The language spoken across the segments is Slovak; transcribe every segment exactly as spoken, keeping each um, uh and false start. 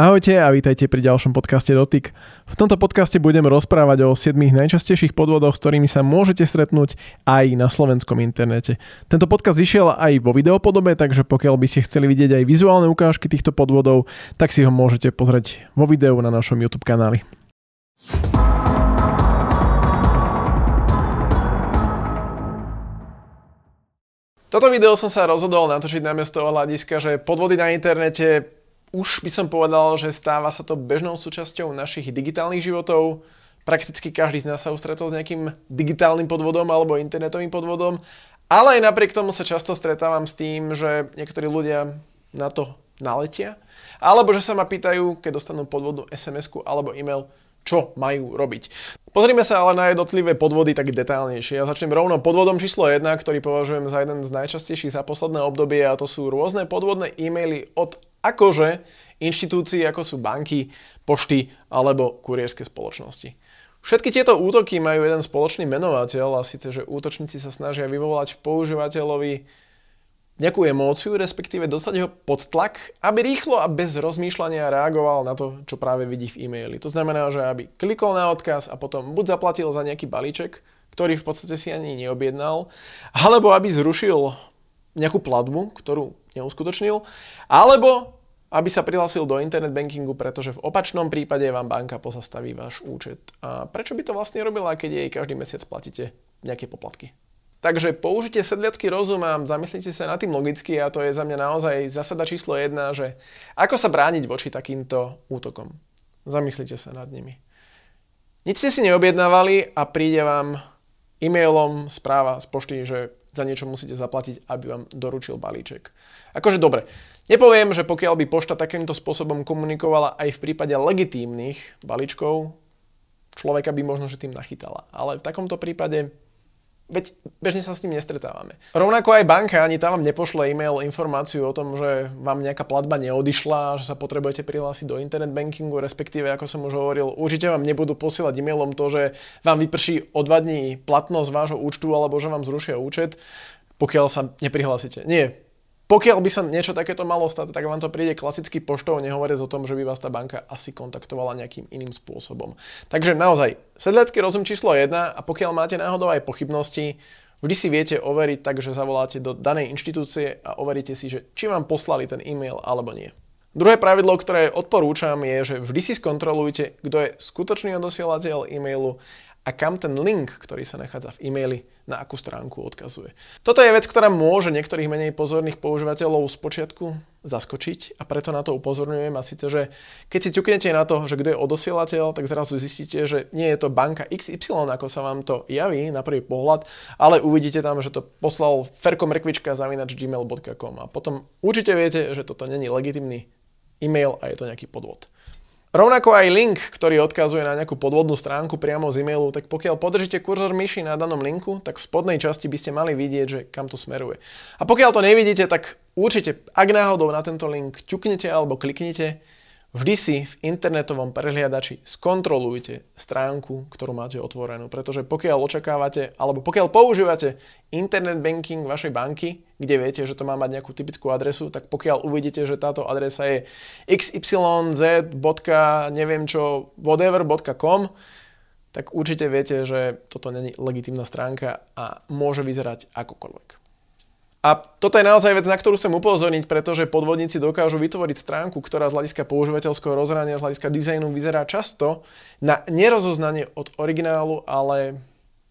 Ahojte a vítajte pri ďalšom podcaste Dotyk. V tomto podcaste budem rozprávať o siedmich najčastejších podvodoch, s ktorými sa môžete stretnúť aj na slovenskom internete. Tento podcast vyšiel aj vo videopodobe, takže pokiaľ by ste chceli vidieť aj vizuálne ukážky týchto podvodov, tak si ho môžete pozrieť vo videu na našom YouTube kanáli. Toto video som sa rozhodol natočiť najmä z toho hľadiska, že podvody na internete už by som povedal, že stáva sa to bežnou súčasťou našich digitálnych životov. Prakticky každý z nás sa ustretol s nejakým digitálnym podvodom alebo internetovým podvodom, ale aj napriek tomu sa často stretávam s tým, že niektorí ľudia na to naletia, alebo že sa ma pýtajú, keď dostanú podvodnú es em esku alebo e-mail, čo majú robiť. Pozrime sa ale na jednotlivé podvody tak detailnejšie. Ja začnem rovno podvodom číslo jeden, ktorý považujem za jeden z najčastejších za posledné obdobie, a to sú rôzne podvodné e-maily od akože inštitúcií, ako sú banky, pošty alebo kurierské spoločnosti. Všetky tieto útoky majú jeden spoločný menovateľ, a síce, že útočníci sa snažia vyvolať v používateľovi nejakú emóciu, respektíve dostať ho pod tlak, aby rýchlo a bez rozmýšľania reagoval na to, čo práve vidí v e-maili. To znamená, že aby klikol na odkaz a potom buď zaplatil za nejaký balíček, ktorý v podstate si ani neobjednal, alebo aby zrušil nejakú platbu, ktorú neuskutočnil, alebo aby sa prihlásil do internet bankingu, pretože v opačnom prípade vám banka pozastaví váš účet. A prečo by to vlastne robila, keď jej každý mesiac platíte nejaké poplatky? Takže použite sedliacky rozum a zamyslite sa nad tým logicky, a to je za mňa naozaj zásada číslo jedna, že ako sa brániť voči takýmto útokom. Zamyslite sa nad nimi. Nič ste si neobjednávali a príde vám e-mailom správa z pošty, že za niečo musíte zaplatiť, aby vám doručil balíček. Akože dobre, nepoviem, že pokiaľ by pošta takýmto spôsobom komunikovala aj v prípade legitímnych balíčkov, človeka by možno že tým nachytala. Ale v takomto prípade, veď bežne sa s tým nestretávame. Rovnako aj banka, ani tá vám nepošle e-mail informáciu o tom, že vám nejaká platba neodišla, že sa potrebujete prihlásiť do internet bankingu, respektíve, ako som už hovoril, určite vám nebudú posielať e-mailom to, že vám vyprší o dva dní platnosť vášho účtu alebo že vám zrušia účet, pokiaľ sa neprihlásite. Nie. Pokiaľ by sa niečo takéto malo stať, tak vám to príde klasicky poštou, nehovoriac o tom, že by vás tá banka asi kontaktovala nejakým iným spôsobom. Takže naozaj, sedliacky rozum číslo jedna, a pokiaľ máte náhodou aj pochybnosti, vždy si viete overiť tak, že zavoláte do danej inštitúcie a overíte si, že či vám poslali ten e-mail alebo nie. Druhé pravidlo, ktoré odporúčam, je, že vždy si skontrolujte, kto je skutočný odosielateľ e-mailu a kam ten link, ktorý sa nachádza v e-maili, na akú stránku odkazuje. Toto je vec, ktorá môže niektorých menej pozorných používateľov spočiatku zaskočiť, a preto na to upozorňujem, a síce, že keď si ťuknete na to, že kto je odosielateľ, tak zrazu zistíte, že nie je to banka iks ypsilon, ako sa vám to javí na prvý pohľad, ale uvidíte tam, že to poslal ferkomrekvička zavináč gmail bodka com, a potom určite viete, že toto není legitimný e-mail a je to nejaký podvod. Rovnako aj link, ktorý odkazuje na nejakú podvodnú stránku priamo z e-mailu, tak pokiaľ podržíte kurzor myši na danom linku, tak v spodnej časti by ste mali vidieť, že kam to smeruje. A pokiaľ to nevidíte, tak určite, ak náhodou na tento link ťuknete alebo kliknete, vždy si v internetovom prehliadači skontrolujte stránku, ktorú máte otvorenú, pretože pokiaľ očakávate, alebo pokiaľ používate internet banking vašej banky, kde viete, že to má mať nejakú typickú adresu, tak pokiaľ uvidíte, že táto adresa je xyz.neviem čo whatever bodka com, tak určite viete, že toto není legitímna stránka a môže vyzerať akokoľvek. A toto je naozaj vec, na ktorú chcem upozorniť, pretože podvodníci dokážu vytvoriť stránku, ktorá z hľadiska používateľského rozhrania, z hľadiska dizajnu vyzerá často na nerozoznanie od originálu, ale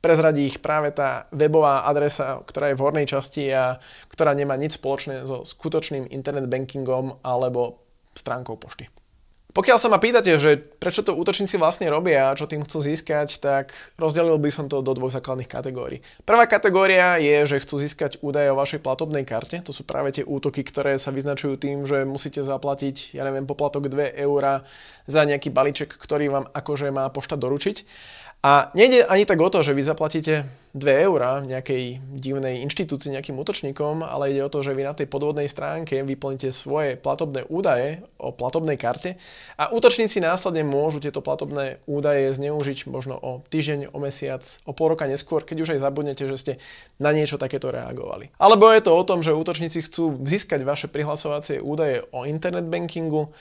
prezradí ich práve tá webová adresa, ktorá je v hornej časti a ktorá nemá nič spoločné so skutočným internet bankingom alebo stránkou pošty. Pokiaľ sa ma pýtate, že prečo to útočníci vlastne robia a čo tým chcú získať, tak rozdelil by som to do dvoch základných kategórií. Prvá kategória je, že chcú získať údaje o vašej platobnej karte. To sú práve tie útoky, ktoré sa vyznačujú tým, že musíte zaplatiť, ja neviem, poplatok dve eurá za nejaký balíček, ktorý vám akože má pošta doručiť. A nejde ani tak o to, že vy zaplatíte dve eurá nejakej divnej inštitúcii, nejakým útočníkom, ale ide o to, že vy na tej podvodnej stránke vyplníte svoje platobné údaje o platobnej karte a útočníci následne môžu tieto platobné údaje zneužiť možno o týždeň, o mesiac, o pol roka neskôr, keď už aj zabudnete, že ste na niečo takéto reagovali. Alebo je to o tom, že útočníci chcú získať vaše prihlasovacie údaje o internet bankingu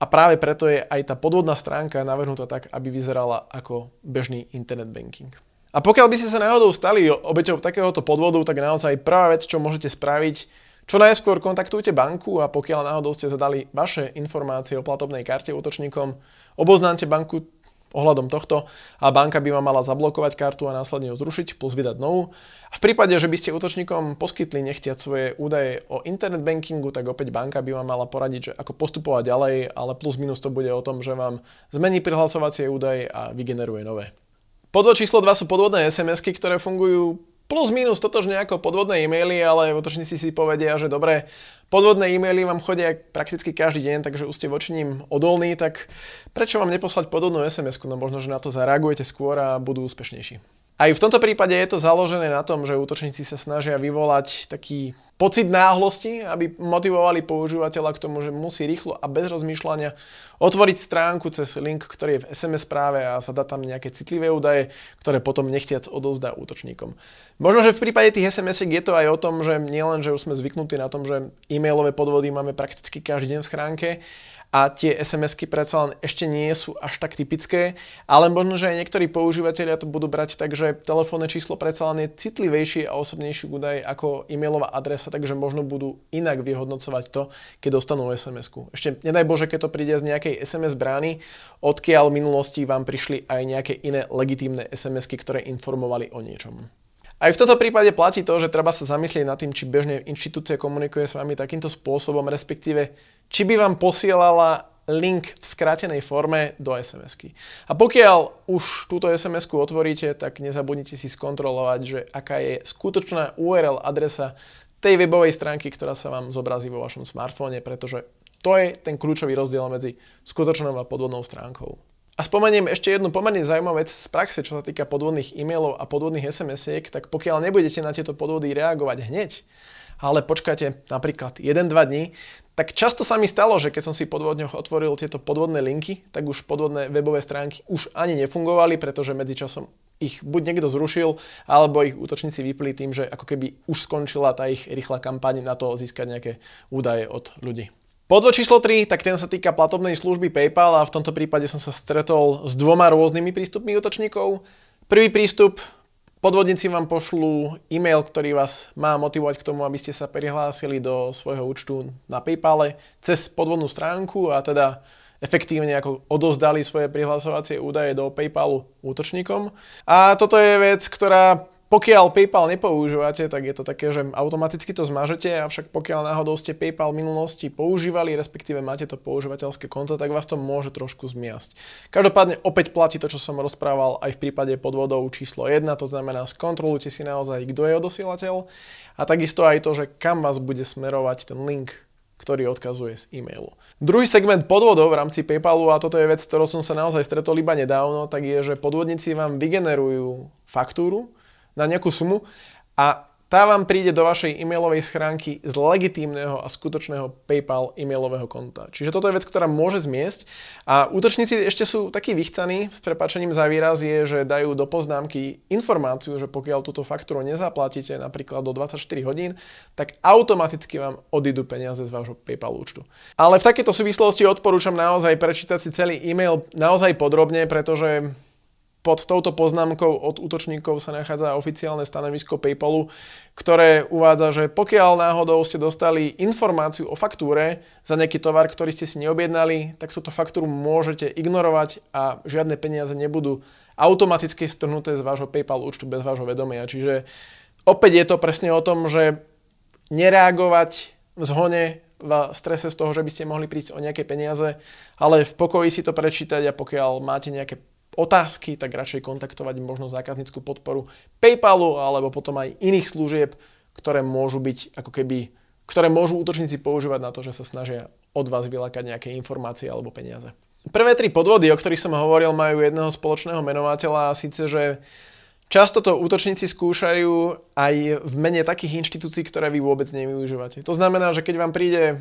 A práve preto je aj tá podvodná stránka navrhnutá tak, aby vyzerala ako bežný internet banking. A pokiaľ by ste sa náhodou stali obeťou takéhoto podvodu, tak naozaj prvá vec, čo môžete spraviť, čo najskôr kontaktujte banku a pokiaľ náhodou ste zadali vaše informácie o platobnej karte útočníkom, oboznámte banku ohľadom tohto a banka by vám mala zablokovať kartu a následne ju zrušiť plus vydať novú. A v prípade, že by ste útočníkom poskytli nechtiať svoje údaje o internet bankingu, tak opäť banka by vám mala poradiť, že ako postupovať ďalej, ale plus minus to bude o tom, že vám zmení prihlasovacie údaje a vygeneruje nové. Podvod číslo dva sú podvodné es em esky, ktoré fungujú plus minus totožne ako podvodné e-maily, ale útočníci si povedia, že dobre, podvodné e-maily vám chodia prakticky každý deň, takže už ste voči ním odolní, tak prečo vám neposlať podvodnú es em esku? No možno, že na to zareagujete skôr a budú úspešnejší. Aj v tomto prípade je to založené na tom, že útočníci sa snažia vyvolať taký pocit náhlosti, aby motivovali používateľa k tomu, že musí rýchlo a bez rozmýšľania otvoriť stránku cez link, ktorý je v es em es správe a zadá tam nejaké citlivé údaje, ktoré potom nechtiac odovzdá útočníkom. Možno, že v prípade tých es em esiek je to aj o tom, že nielen, že už sme zvyknutí na tom, že e-mailové podvody máme prakticky každý deň v schránke a tie es em esky predsa len ešte nie sú až tak typické, ale možno, že aj niektorí používateľia to budú brať tak, že telefónne číslo predsa len je citlivejšie a osobnejší údaj ako e-mailová adresa, takže možno budú inak vyhodnocovať to, keď dostanú es em esku. Ešte nedaj Bože, keď to príde z nejakej es em es brány, odkiaľ v minulosti vám prišli aj nejaké iné legitímne es em esky, ktoré informovali o niečom. Aj v tomto prípade platí to, že treba sa zamyslieť nad tým, či bežne inštitúcia komunikuje s vami takýmto spôsobom, respektíve či by vám posielala link v skrátenej forme do es em esky. A pokiaľ už túto es em esku otvoríte, tak nezabudnite si skontrolovať, že aká je skutočná ú er el adresa tej webovej stránky, ktorá sa vám zobrazí vo vašom smartfóne, pretože to je ten kľúčový rozdiel medzi skutočnou a podvodnou stránkou. A spomeniem ešte jednu pomerne zaujímavú vec z praxe, čo sa týka podvodných e-mailov a podvodných es em esiek, tak pokiaľ nebudete na tieto podvody reagovať hneď, ale počkáte napríklad jeden až dva dní, tak často sa mi stalo, že keď som si po dvoch dňoch otvoril tieto podvodné linky, tak už podvodné webové stránky už ani nefungovali, pretože medzičasom ich buď niekto zrušil, alebo ich útočníci vypli tým, že ako keby už skončila tá ich rýchla kampaň na to získať nejaké údaje od ľudí. Podvod číslo tri, tak ten sa týka platobnej služby PayPal a v tomto prípade som sa stretol s dvoma rôznymi prístupmi útočníkov. Prvý prístup, podvodníci vám pošlú e-mail, ktorý vás má motivovať k tomu, aby ste sa prihlásili do svojho účtu na PayPale cez podvodnú stránku a teda efektívne ako odozdali svoje prihlasovacie údaje do PayPalu útočníkom. A toto je vec, ktorá pokiaľ PayPal nepoužívate, tak je to také, že automaticky to zmažete, avšak pokiaľ náhodou ste PayPal v minulosti používali, respektíve máte to používateľské konto, tak vás to môže trošku zmiasť. Každopádne opäť platí to, čo som rozprával aj v prípade podvodov číslo jeden, to znamená skontrolujte si naozaj, kto je odosielateľ a takisto aj to, že kam vás bude smerovať ten link, ktorý odkazuje z e-mailu. Druhý segment podvodov v rámci PayPalu, a toto je vec, ktorou som sa naozaj stretol iba nedávno, tak je, že podvodníci vám vygenerujú faktúru na nejakú sumu a tá vám príde do vašej e-mailovej schránky z legitímneho a skutočného PayPal e-mailového konta. Čiže toto je vec, ktorá môže zmiesť a útočníci ešte sú takí vychcaní, s prepáčením za výraz je, že dajú do poznámky informáciu, že pokiaľ túto faktúru nezaplatíte napríklad do dvadsaťštyri hodín, tak automaticky vám odídu peniaze z vášho PayPal účtu. Ale v takejto súvislosti odporúčam naozaj prečítať si celý e-mail naozaj podrobne, pretože pod touto poznámkou od útočníkov sa nachádza oficiálne stanovisko PayPalu, ktoré uvádza, že pokiaľ náhodou ste dostali informáciu o faktúre za nejaký tovar, ktorý ste si neobjednali, tak túto faktúru môžete ignorovať a žiadne peniaze nebudú automaticky strhnuté z vášho PayPal účtu bez vášho vedomia. Čiže opäť je to presne o tom, že nereagovať v zhone, v strese z toho, že by ste mohli prísť o nejaké peniaze, ale v pokoji si to prečítať a pokiaľ máte nejaké otázky, tak radšej kontaktovať možno zákaznícku podporu PayPalu alebo potom aj iných služieb, ktoré môžu byť ako keby, ktoré môžu útočníci používať na to, že sa snažia od vás vylákať nejaké informácie alebo peniaze. Prvé tri podvody, o ktorých som hovoril, majú jedného spoločného menovateľa a síce, že často to útočníci skúšajú aj v mene takých inštitúcií, ktoré vy vôbec nevyužívate. To znamená, že keď vám príde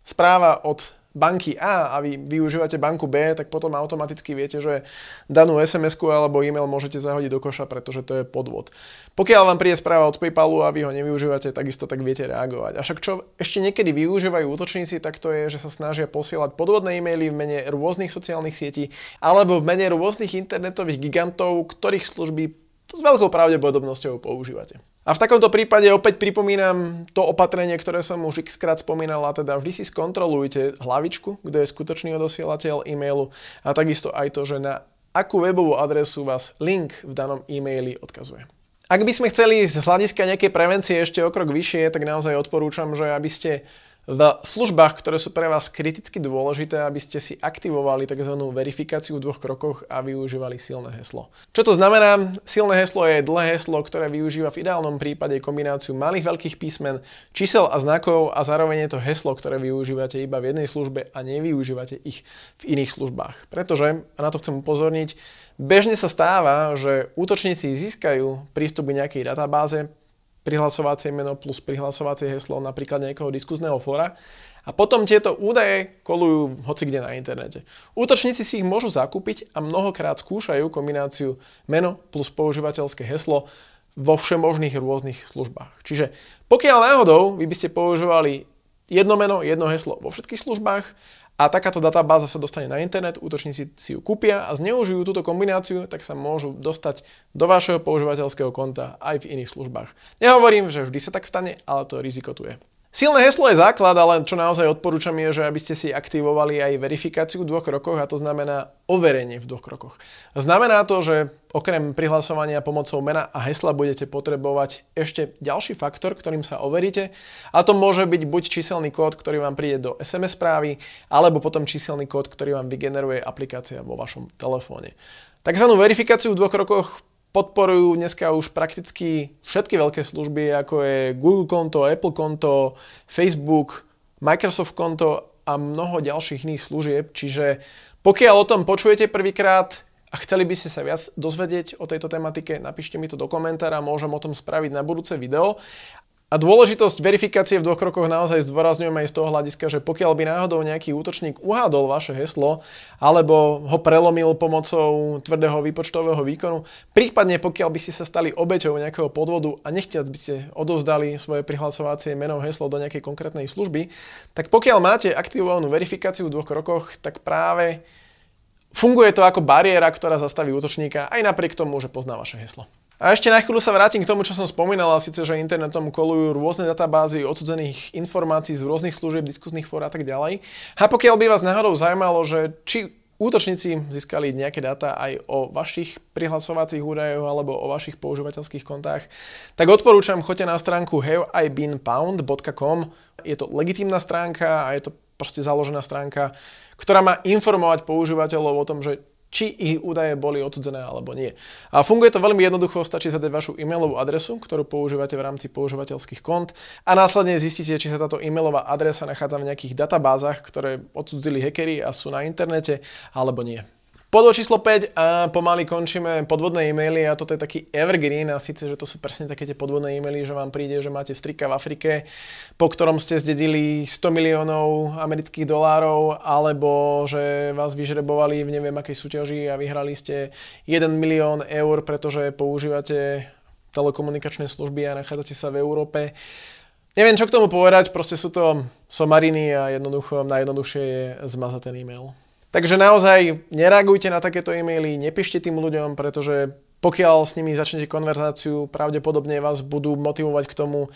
správa od banky A a vy využívate banku B, tak potom automaticky viete, že danú es em esku alebo e-mail môžete zahodiť do koša, pretože to je podvod. Pokiaľ vám príde správa od PayPalu a vy ho nevyužívate, takisto tak viete reagovať. Avšak čo ešte niekedy využívajú útočníci, tak to je, že sa snažia posielať podvodné e-maily v mene rôznych sociálnych sietí alebo v mene rôznych internetových gigantov, ktorých služby s veľkou pravdepodobnosťou používate. A v takomto prípade opäť pripomínam to opatrenie, ktoré som už x-krát spomínal, a teda vždy si skontrolujte hlavičku, kto je skutočný odosielateľ e-mailu a takisto aj to, že na akú webovú adresu vás link v danom e-maili odkazuje. Ak by sme chceli z hľadiska nejakej prevencie ešte o krok vyššie, tak naozaj odporúčam, že aby ste v službách, ktoré sú pre vás kriticky dôležité, aby ste si aktivovali tzv. Verifikáciu v dvoch krokoch a využívali silné heslo. Čo to znamená? Silné heslo je dlhé heslo, ktoré využíva v ideálnom prípade kombináciu malých veľkých písmen, čísel a znakov a zároveň je to heslo, ktoré využívate iba v jednej službe a nevyužívate ich v iných službách. Pretože, a na to chcem upozorniť, bežne sa stáva, že útočníci získajú prístup k nejakej databáze, prihlasovacie meno plus prihlasovacie heslo napríklad nejakého diskuzného fóra a potom tieto údaje kolujú hocikde na internete. Útočníci si ich môžu zakúpiť a mnohokrát skúšajú kombináciu meno plus používateľské heslo vo všemožných rôznych službách. Čiže pokiaľ náhodou vy by ste používali jedno meno, jedno heslo vo všetkých službách a takáto databáza sa dostane na internet, útočníci si ju kúpia a zneužijú túto kombináciu, tak sa môžu dostať do vašeho používateľského konta aj v iných službách. Nehovorím, že vždy sa tak stane, ale to riziko tu je. Silné heslo je základ, ale čo naozaj odporúčam je, že aby ste si aktivovali aj verifikáciu v dvoch krokoch, a to znamená overenie v dvoch krokoch. Znamená to, že okrem prihlasovania pomocou mena a hesla budete potrebovať ešte ďalší faktor, ktorým sa overíte, a to môže byť buď číselný kód, ktorý vám príde do es em es správy, alebo potom číselný kód, ktorý vám vygeneruje aplikácia vo vašom telefóne. Takzvanú verifikáciu v dvoch krokoch podporujú dneska už prakticky všetky veľké služby, ako je Google konto, Apple konto, Facebook, Microsoft konto a mnoho ďalších iných služieb. Čiže pokiaľ o tom počujete prvýkrát a chceli by ste sa viac dozvedieť o tejto tematike, napíšte mi to do komentára, môžem o tom spraviť na budúce video. A dôležitosť verifikácie v dvoch krokoch naozaj zdôrazňujem aj z toho hľadiska, že pokiaľ by náhodou nejaký útočník uhádol vaše heslo alebo ho prelomil pomocou tvrdého výpočtového výkonu, prípadne pokiaľ by ste sa stali obeťou nejakého podvodu a nechtiac by ste odovzdali svoje prihlasovacie meno heslo do nejakej konkrétnej služby, tak pokiaľ máte aktivovanú verifikáciu v dvoch krokoch, tak práve funguje to ako bariéra, ktorá zastaví útočníka aj napriek tomu, že pozná vaše heslo. A ešte na chvíľu sa vrátim k tomu, čo som spomínal, a síce, že internetom kolujú rôzne databázy odsudzených informácií z rôznych služieb, diskusných fór a tak ďalej. A pokiaľ by vás náhodou zaujímalo, že či útočníci získali nejaké dáta aj o vašich prihlasovacích údajoch alebo o vašich používateľských kontách, tak odporúčam, choďte na stránku have i been pwned dot com. Je to legitímna stránka a je to proste založená stránka, ktorá má informovať používateľov o tom, že či ich údaje boli odsudzené alebo nie. A funguje to veľmi jednoducho, stačí zadať vašu e-mailovú adresu, ktorú používate v rámci používateľských kont, a následne zistíte, či sa táto e-mailová adresa nachádza v nejakých databázach, ktoré odsudzili hackeri a sú na internete, alebo nie. Podvod číslo päť a pomaly končíme podvodné e-maily, a toto je taký evergreen, a síce, že to sú presne také tie podvodné e-maily, že vám príde, že máte strika v Afrike, po ktorom ste zdedili sto miliónov amerických dolárov, alebo že vás vyžrebovali v neviem akej súťaži a vyhrali ste jeden milión eur, pretože používate telekomunikačné služby a nachádzate sa v Európe. Neviem, čo k tomu povedať, proste sú to somariny a jednoducho najjednoduchšie je zmazať ten e-mail. Takže naozaj nereagujte na takéto e-maily, nepíšte tým ľuďom, pretože pokiaľ s nimi začnete konverzáciu, pravdepodobne vás budú motivovať k tomu,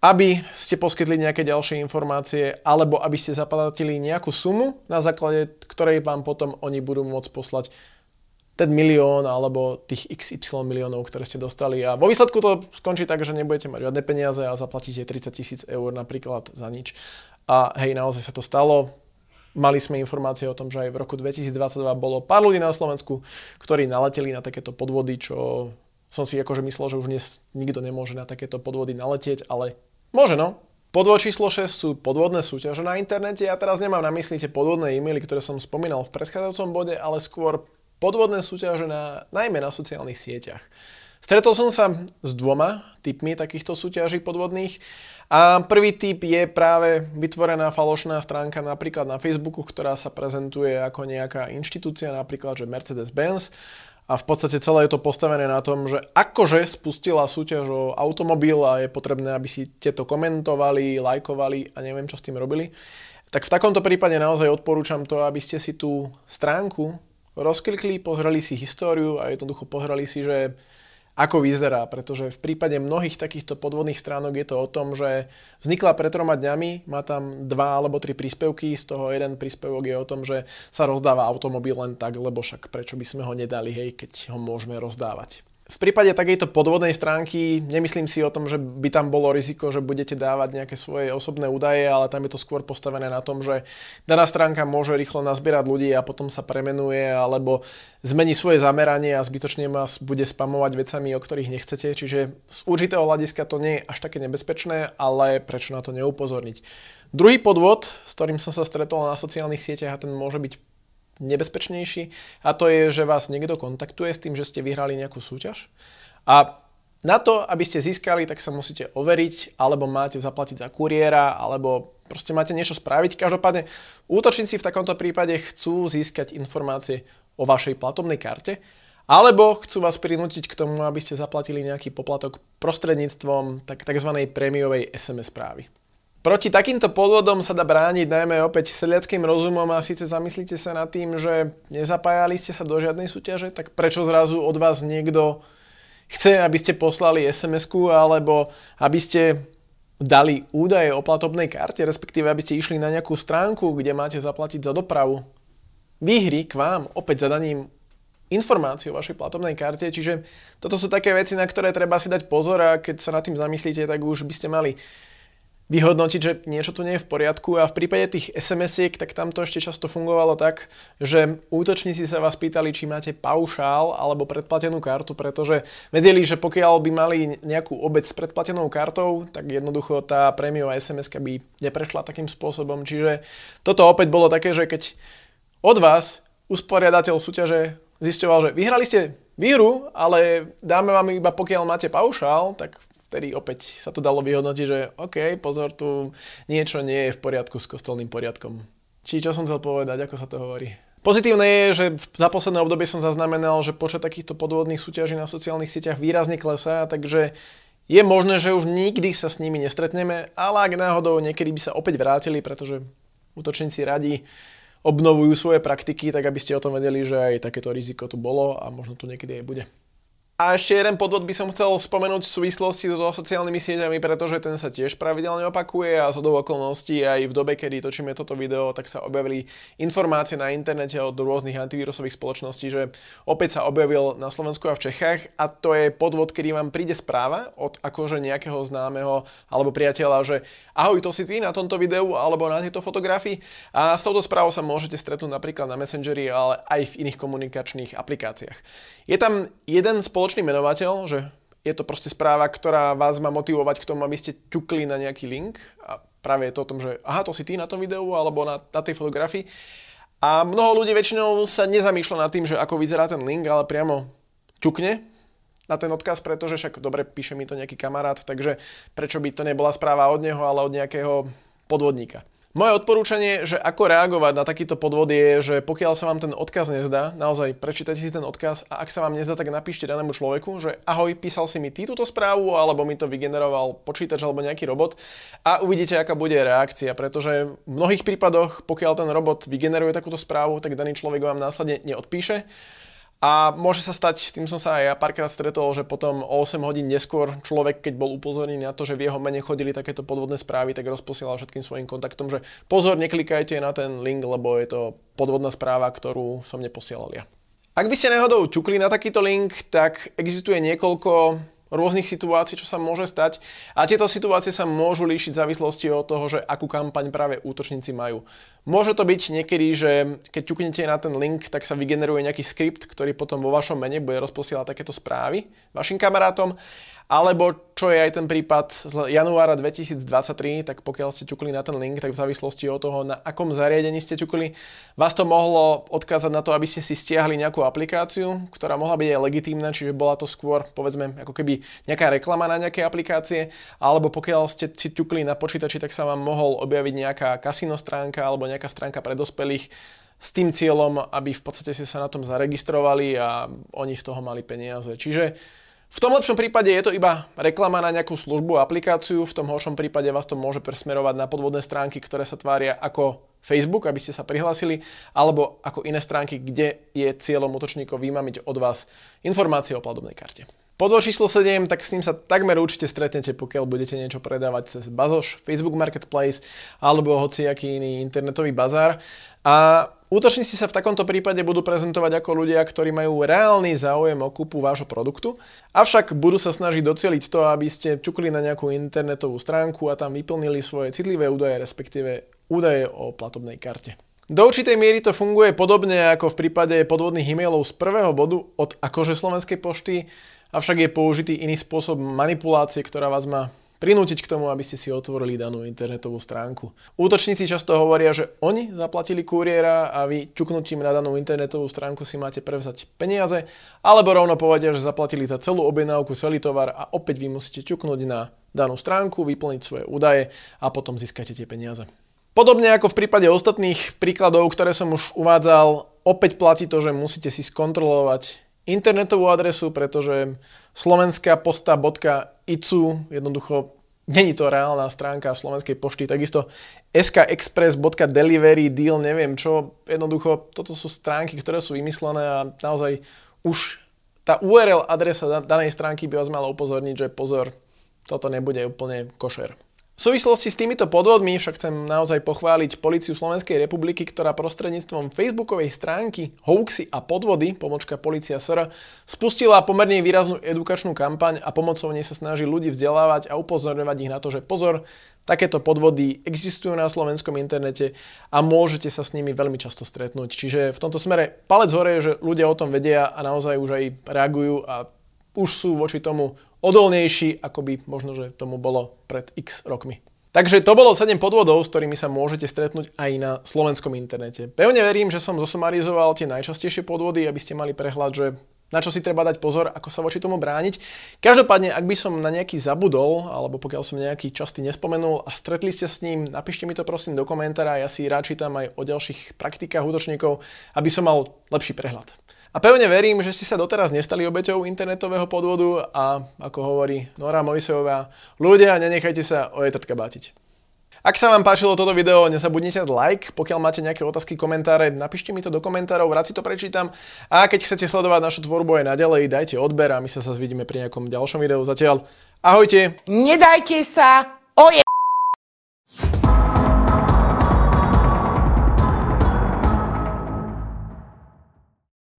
aby ste poskytli nejaké ďalšie informácie alebo aby ste zaplatili nejakú sumu, na základe ktorej vám potom oni budú môcť poslať ten milión alebo tých iks ypsilon miliónov, ktoré ste dostali, a vo výsledku to skončí tak, že nebudete mať žiadne peniaze a zaplatíte tridsať tisíc eur napríklad za nič. A hej, naozaj sa to stalo. Mali sme informácie o tom, že aj v roku dvetisícdvadsaťdva bolo pár ľudí na Slovensku, ktorí naleteli na takéto podvody, čo som si akože myslel, že už dnes nikto nemôže na takéto podvody naletieť, ale môže no. Podvod číslo šesť sú podvodné súťaže na internete. Ja teraz nemám na mysli tie podvodné e-maily, ktoré som spomínal v predchádzajúcom bode, ale skôr podvodné súťaže na, najmä na sociálnych sieťach. Stretol som sa s dvoma typmi takýchto súťaží podvodných a prvý typ je práve vytvorená falošná stránka napríklad na Facebooku, ktorá sa prezentuje ako nejaká inštitúcia, napríklad že Mercedes-Benz, a v podstate celé je to postavené na tom, že akože spustila súťaž o automobil a je potrebné, aby si tieto komentovali, lajkovali a neviem čo s tým robili. Tak v takomto prípade naozaj odporúčam to, aby ste si tú stránku rozklikli, pozreli si históriu a jednoducho pozreli si, že ako vyzerá, pretože v prípade mnohých takýchto podvodných stránok je to o tom, že vznikla pred troma dňami, má tam dva alebo tri príspevky, z toho jeden príspevok je o tom, že sa rozdáva automobil len tak, lebo však prečo by sme ho nedali, hej, keď ho môžeme rozdávať. V prípade takejto podvodnej stránky nemyslím si o tom, že by tam bolo riziko, že budete dávať nejaké svoje osobné údaje, ale tam je to skôr postavené na tom, že daná stránka môže rýchlo nazbierať ľudí a potom sa premenuje alebo zmení svoje zameranie a zbytočne vás bude spamovať vecami, o ktorých nechcete. Čiže z určitého hľadiska to nie je až také nebezpečné, ale prečo na to neupozorniť. Druhý podvod, s ktorým som sa stretol na sociálnych sieťach, a ten môže byť nebezpečnejší, a to je, že vás niekto kontaktuje s tým, že ste vyhrali nejakú súťaž a na to, aby ste získali, tak sa musíte overiť, alebo máte zaplatiť za kuriéra, alebo proste máte niečo spraviť. Každopádne útočníci v takomto prípade chcú získať informácie o vašej platobnej karte, alebo chcú vás prinútiť k tomu, aby ste zaplatili nejaký poplatok prostredníctvom tak, tzv. Prémiovej es em es správy. Proti takýmto podvodom sa dá brániť najmä opäť sedliackým rozumom, a síce zamyslite sa nad tým, že nezapájali ste sa do žiadnej súťaže, tak prečo zrazu od vás niekto chce, aby ste poslali es em esku alebo aby ste dali údaje o platobnej karte, respektíve aby ste išli na nejakú stránku, kde máte zaplatiť za dopravu. Vyhrí k vám opäť zadaním informáciu o vašej platobnej karte, čiže toto sú také veci, na ktoré treba si dať pozor, a keď sa nad tým zamyslíte, tak už by ste mali vyhodnotiť, že niečo tu nie je v poriadku. A v prípade tých es em esiek, tak tam to ešte často fungovalo tak, že útočníci sa vás pýtali, či máte paušál alebo predplatenú kartu, pretože vedeli, že pokiaľ by mali nejakú obec s predplatenou kartou, tak jednoducho tá prémiová es em eska by neprešla takým spôsobom. Čiže toto opäť bolo také, že keď od vás usporiadateľ súťaže zisťoval, že vyhrali ste výhru, ale dáme vám iba pokiaľ máte paušál, tak vtedy opäť sa to dalo vyhodnotiť, že OK, pozor, tu niečo nie je v poriadku s kostolným poriadkom. Či čo som chcel povedať, ako sa to hovorí. Pozitívne je, že za posledné obdobie som zaznamenal, že počet takýchto podvodných súťaží na sociálnych sieťach výrazne klesá, takže je možné, že už nikdy sa s nimi nestretneme, ale ak náhodou niekedy by sa opäť vrátili, pretože útočníci radi obnovujú svoje praktiky, tak aby ste o tom vedeli, že aj takéto riziko tu bolo a možno tu niekedy aj bude. A ešte jeden podvod by som chcel spomenúť v súvislosti so sociálnymi sieťami, pretože ten sa tiež pravidelne opakuje, a zhodou okolností aj v dobe, kedy točíme toto video, tak sa objavili informácie na internete od rôznych antivírusových spoločností, že opäť sa objavil na Slovensku a v Čechách, a to je podvod, kedy vám príde správa od akože nejakého známeho alebo priateľa, že ahoj, to si ty na tomto videu alebo na tejto fotografii, a s touto správou sa môžete stretnúť napríklad na Messengeri, ale aj v iných komunikačných aplikáciách. Je tam jeden spoločný menovateľ, že je to proste správa, ktorá vás má motivovať k tomu, aby ste ťukli na nejaký link, a práve je to o tom, že aha, to si ty na tom videu alebo na, na tej fotografii, a mnoho ľudí väčšinou sa nezamýšľa nad tým, že ako vyzerá ten link, ale priamo ťukne na ten odkaz, pretože však dobre, píše mi to nejaký kamarát, takže prečo by to nebola správa od neho, ale od nejakého podvodníka. Moje odporúčanie, že ako reagovať na takýto podvod, je, že pokiaľ sa vám ten odkaz nezdá, naozaj prečítajte si ten odkaz, a ak sa vám nezdá, tak napíšte danému človeku, že ahoj, písal si mi ty túto správu, alebo mi to vygeneroval počítač alebo nejaký robot, a uvidíte, aká bude reakcia, pretože v mnohých prípadoch, pokiaľ ten robot vygeneruje takúto správu, tak daný človek vám následne neodpíše. A môže sa stať, s tým som sa aj ja párkrát stretol, že potom o osem hodín neskôr človek, keď bol upozornený na to, že v jeho mene chodili takéto podvodné správy, tak rozposielal všetkým svojim kontaktom, že pozor, neklikajte na ten link, lebo je to podvodná správa, ktorú som neposielal ja. Ak by ste náhodou ťukli na takýto link, tak existuje niekoľko rôznych situácií, čo sa môže stať, a tieto situácie sa môžu líšiť v závislosti od toho, že akú kampaň práve útočníci majú. Môže to byť niekedy, že keď ťuknete na ten link, tak sa vygeneruje nejaký skript, ktorý potom vo vašom mene bude rozposielať takéto správy vašim kamarátom. Alebo, čo je aj ten prípad z januára dvetisícdvadsaťtri, tak pokiaľ ste ťukli na ten link, tak v závislosti od toho, na akom zariadení ste ťukli, vás to mohlo odkázať na to, aby ste si stiahli nejakú aplikáciu, ktorá mohla byť aj legitímna, čiže bola to skôr, povedzme, ako keby nejaká reklama na nejaké aplikácie, alebo pokiaľ ste si ťukli na počítači, tak sa vám mohol objaviť nejaká kasino stránka alebo nejaká stránka pre dospelých s tým cieľom, aby v podstate ste sa na tom zaregistrovali a oni z toho mali peniaze. Čiže v tom lepšom prípade je to iba reklama na nejakú službu, aplikáciu, v tom horšom prípade vás to môže presmerovať na podvodné stránky, ktoré sa tvária ako Facebook, aby ste sa prihlásili, alebo ako iné stránky, kde je cieľom útočníkov vymamiť od vás informácie o platobnej karte. Podvod číslo sedem, tak s ním sa takmer určite stretnete, pokiaľ budete niečo predávať cez Bazoš, Facebook Marketplace alebo hociaký iný internetový bazár. A útočníci sa v takomto prípade budú prezentovať ako ľudia, ktorí majú reálny záujem o kúpu vášho produktu, avšak budú sa snažiť docieliť to, aby ste ťukli na nejakú internetovú stránku a tam vyplnili svoje citlivé údaje, respektíve údaje o platobnej karte. Do určitej miery to funguje podobne ako v prípade podvodných e-mailov z prvého bodu od akože Slovenskej pošty, avšak je použitý iný spôsob manipulácie, ktorá vás má prinútiť k tomu, aby ste si otvorili danú internetovú stránku. Útočníci často hovoria, že oni zaplatili kuriéra a vy ťuknutím na danú internetovú stránku si máte prevzať peniaze, alebo rovno povedia, že zaplatili za celú objednávku, celý tovar a opäť vy musíte ťuknúť na danú stránku, vyplniť svoje údaje a potom získate tie peniaze. Podobne ako v prípade ostatných príkladov, ktoré som už uvádzal, opäť platí to, že musíte si skontrolovať internetovú adresu, pretože slovenskaposta bodka icu jednoducho není to reálna stránka Slovenskej pošty, takisto skexpress.delivery deal, neviem čo, jednoducho toto sú stránky, ktoré sú vymyslené a naozaj už tá ú er el adresa danej stránky by vás mala upozorniť, že pozor, toto nebude úplne košer. V súvislosti s týmito podvodmi však chcem naozaj pochváliť políciu Slovenskej republiky, ktorá prostredníctvom facebookovej stránky Hoaxy a podvody, pomočka Polícia es er, spustila pomerne výraznú edukačnú kampaň a pomocou nej sa snaží ľudí vzdelávať a upozorňovať ich na to, že pozor, takéto podvody existujú na slovenskom internete a môžete sa s nimi veľmi často stretnúť. Čiže v tomto smere palec hore, že ľudia o tom vedia a naozaj už aj reagujú a už sú voči tomu odolnejší, ako by možno, že tomu bolo pred x rokmi. Takže to bolo sedem podvodov, s ktorými sa môžete stretnúť aj na slovenskom internete. Pevne verím, že som zosumarizoval tie najčastejšie podvody, aby ste mali prehľad, že na čo si treba dať pozor, ako sa voči tomu brániť. Každopádne, ak by som na nejaký zabudol, alebo pokiaľ som nejaký častý nespomenul a stretli ste s ním, napíšte mi to prosím do komentára, ja si rád čítam aj o ďalších praktikách útočníkov, aby som mal lepší prehľad. A pevne verím, že ste sa doteraz nestali obeťou internetového podvodu a, ako hovorí Nora Mojsejová, ľudia, nenechajte sa o jetrtka bátiť. Ak sa vám páčilo toto video, nezabudnite dať like, pokiaľ máte nejaké otázky, komentáre, napíšte mi to do komentárov, rád si to prečítam a keď chcete sledovať našu tvorbu aj naďalej, dajte odber a my sa zase vidíme pri nejakom ďalšom videu. Zatiaľ, ahojte! Nedajte sa!